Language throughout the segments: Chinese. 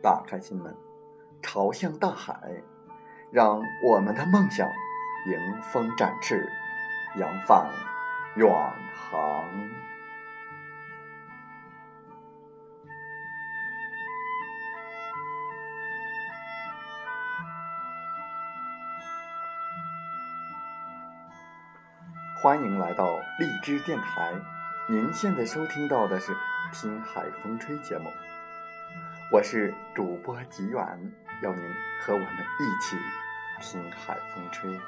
打开心门，朝向大海，让我们的梦想迎风展翅，扬帆远航。欢迎来到荔枝电台，您现在收听到的是听海风吹节目，我是主播吉远，邀您和我们一起听海风吹。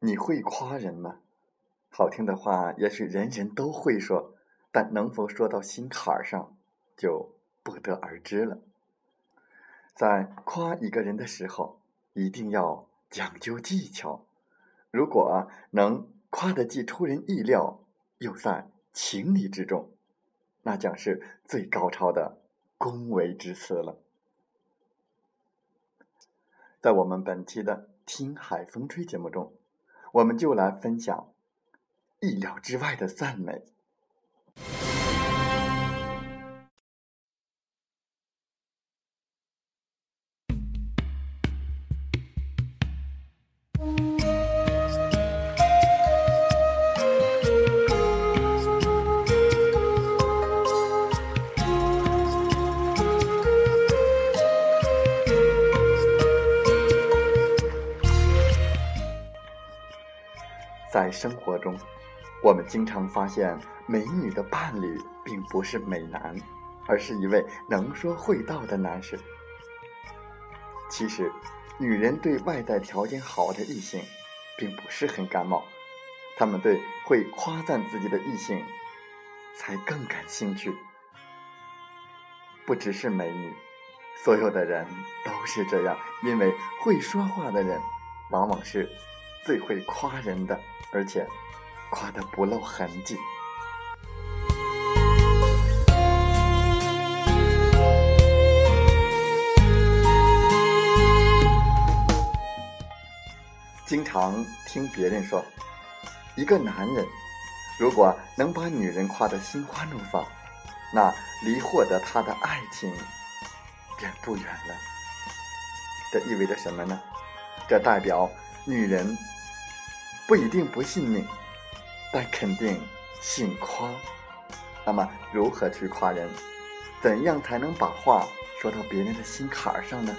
你会夸人吗？好听的话也许人人都会说，但能否说到心坎上就不得而知了。在夸一个人的时候一定要讲究技巧，如果能夸得既出人意料又在情理之中，那将是最高超的恭维之词了。在我们本期的听海风吹节目中，我们就来分享意料之外的赞美。在生活中，我们经常发现美女的伴侣并不是美男，而是一位能说会道的男士。其实女人对外在条件好的异性并不是很感冒，她们对会夸赞自己的异性才更感兴趣。不只是美女，所有的人都是这样，因为会说话的人往往是最会夸人的，而且夸得不露痕迹。经常听别人说，一个男人如果能把女人夸得心花怒放，那离获得他的爱情远不远了。这意味着什么呢？这代表女人不一定不信命，但肯定信夸。那么如何去夸人？怎样才能把话说到别人的心坎上呢？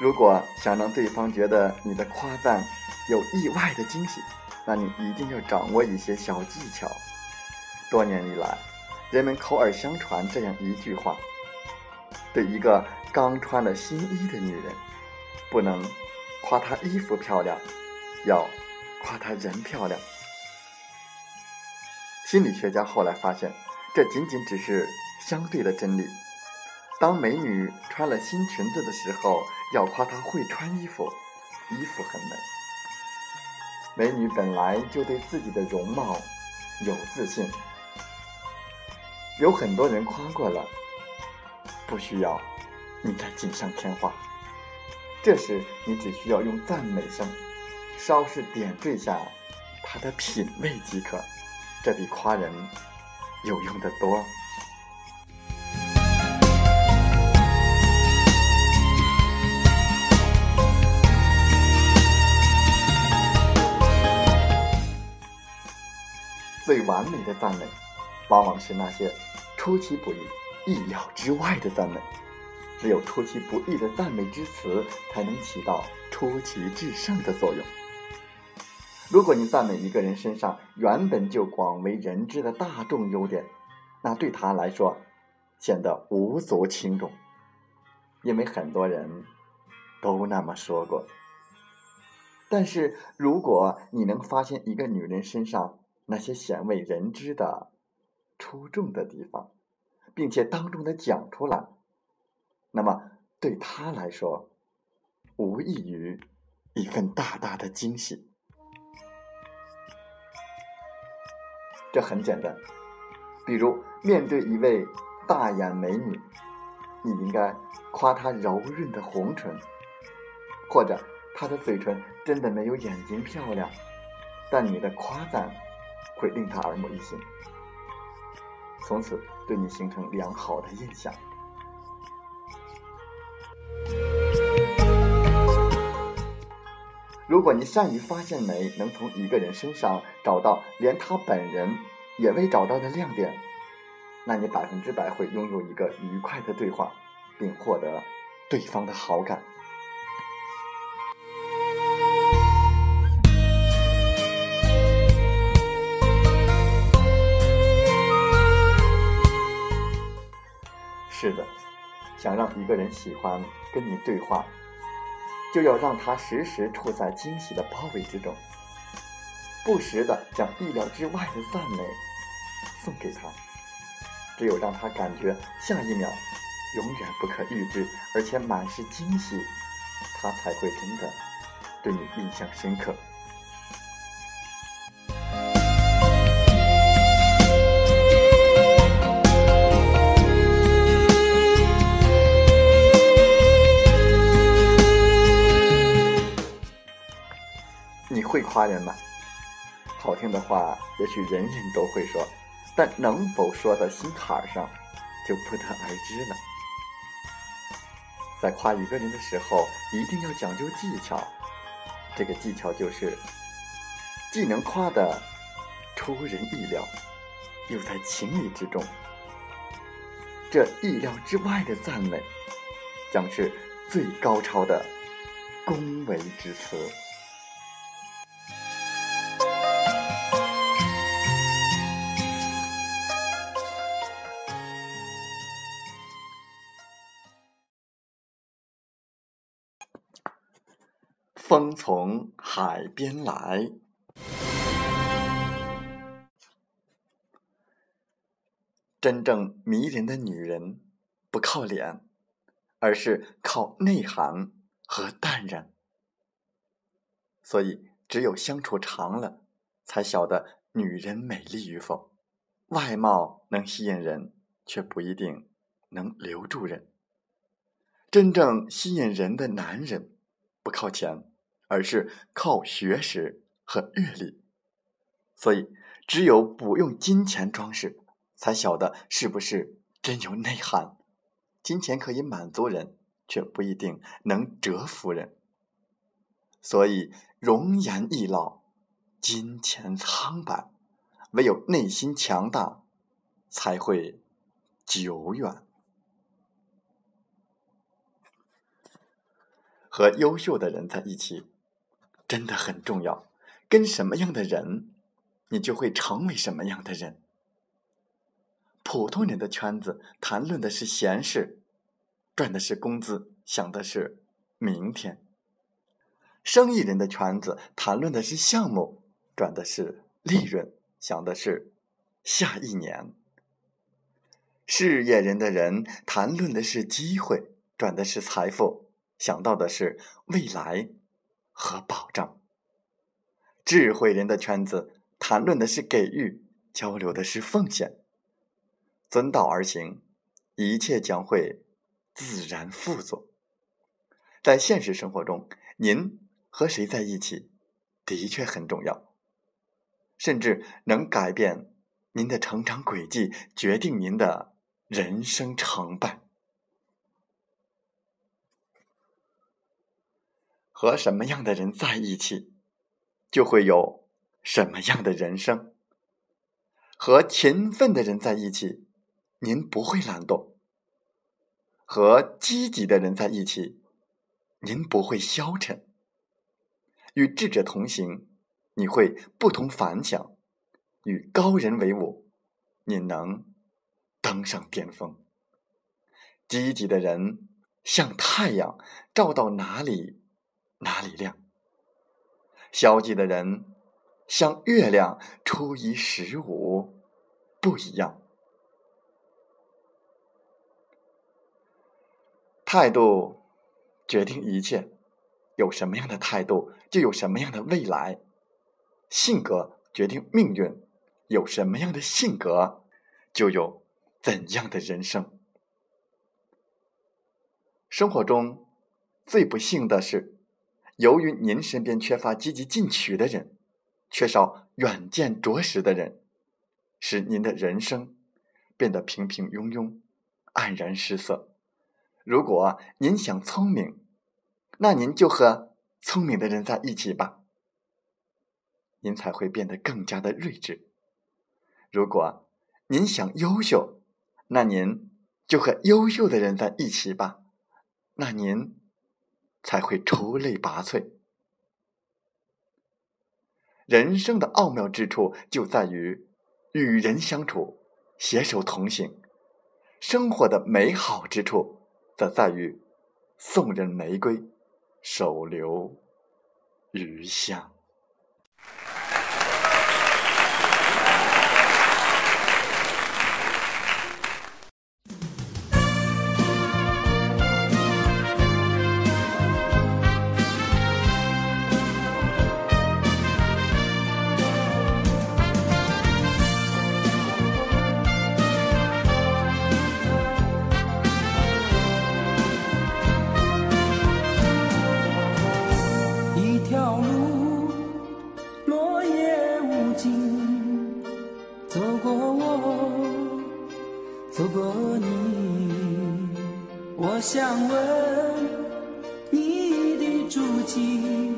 如果想让对方觉得你的夸赞有意外的惊喜，那你一定要掌握一些小技巧。多年以来，人们口耳相传这样一句话，对一个刚穿了新衣的女人，不能夸她衣服漂亮，要夸她人漂亮。心理学家后来发现，这仅仅只是相对的真理。当美女穿了新裙子的时候，要夸她会穿衣服，衣服很美。美女本来就对自己的容貌有自信，有很多人夸过了，不需要你再锦上添花。这时你只需要用赞美声稍事点缀下他的品味即可，这比夸人有用得多。最完美的赞美，往往是那些出其不意、意料之外的赞美。只有出其不意的赞美之词，才能起到出奇制胜的作用。如果你赞美一个人身上原本就广为人知的大众优点，那对他来说显得无足轻重，因为很多人都那么说过。但是如果你能发现一个女人身上那些鲜为人知的出众的地方，并且当众的讲出来，那么对她来说无异于一份大大的惊喜。这很简单，比如面对一位大眼美女，你应该夸她柔润的红唇，或者她的嘴唇真的没有眼睛漂亮，但你的夸赞会令她耳目一新，从此对你形成良好的印象。如果你善于发现美，能从一个人身上找到连他本人也未找到的亮点，那你100%会拥有一个愉快的对话，并获得对方的好感。是的，想让一个人喜欢跟你对话，就要让他时时处在惊喜的包围之中，不时的将意料之外的赞美送给他。只有让他感觉下一秒永远不可预知，而且满是惊喜，他才会真的对你印象深刻。你会夸人吗？好听的话也许人人都会说，但能否说到心坎上就不得而知了。在夸一个人的时候，一定要讲究技巧，这个技巧就是既能夸得出人意料，又在情理之中。这意料之外的赞美将是最高超的恭维之词。风从海边来。真正迷人的女人不靠脸，而是靠内涵和淡然。所以只有相处长了，才晓得女人美丽与否。外貌能吸引人，却不一定能留住人。真正吸引人的男人不靠钱，而是靠学识和阅历。所以只有不用金钱装饰，才晓得是不是真有内涵。金钱可以满足人，却不一定能折服人。所以容颜易老，金钱苍白，唯有内心强大才会久远。和优秀的人在一起真的很重要，跟什么样的人，你就会成为什么样的人。普通人的圈子谈论的是闲事，赚的是工资，想的是明天；生意人的圈子谈论的是项目，赚的是利润，想的是下一年；事业人的人谈论的是机会，赚的是财富，想到的是未来和保障；智慧人的圈子谈论的是给予，交流的是奉献。遵道而行，一切将会自然富足。在现实生活中，您和谁在一起的确很重要，甚至能改变您的成长轨迹，决定您的人生成败。和什么样的人在一起，就会有什么样的人生。和勤奋的人在一起，您不会懒惰；和积极的人在一起，您不会消沉。与智者同行，你会不同凡响；与高人为伍，你能登上巅峰。积极的人像太阳，照到哪里，哪里亮；消极的人像月亮，初一十五不一样。态度决定一切，有什么样的态度，就有什么样的未来。性格决定命运，有什么样的性格，就有怎样的人生。生活中最不幸的是，由于您身边缺乏积极进取的人，缺少远见卓识的人，使您的人生变得平平庸庸，黯然失色。如果您想聪明，那您就和聪明的人在一起吧，您才会变得更加的睿智。如果您想优秀，那您就和优秀的人在一起吧，那您才会出类拔萃。人生的奥妙之处就在于与人相处，携手同行。生活的美好之处则在于送人玫瑰，手留余香。我想问你的足迹，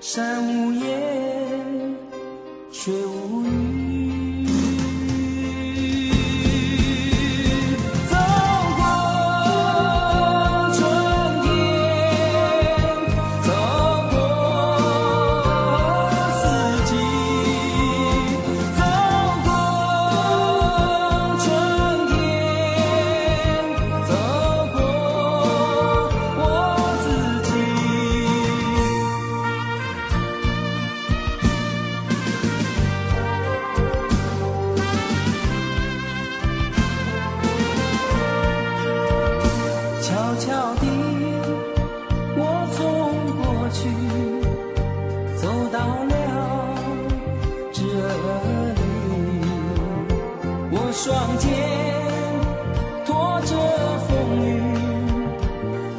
山无言，水无语，走过春天，走过四季，走过春天，走双肩驮着风雨，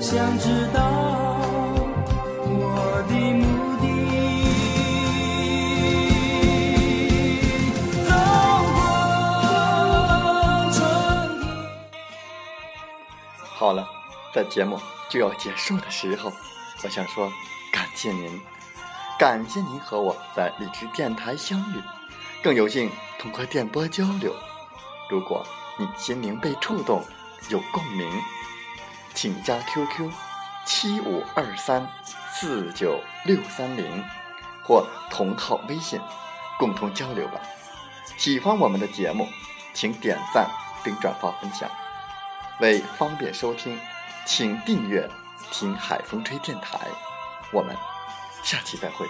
想知道我的目的。走过春天。好了，在节目就要结束的时候，我想说感谢您，感谢您和我在荔枝电台相遇，更有幸通过电波交流。如果你心灵被触动，有共鸣，请加 QQ 752349630 或同号微信，共同交流吧。喜欢我们的节目，请点赞并转发分享。为方便收听，请订阅听海风吹电台。我们下期再会。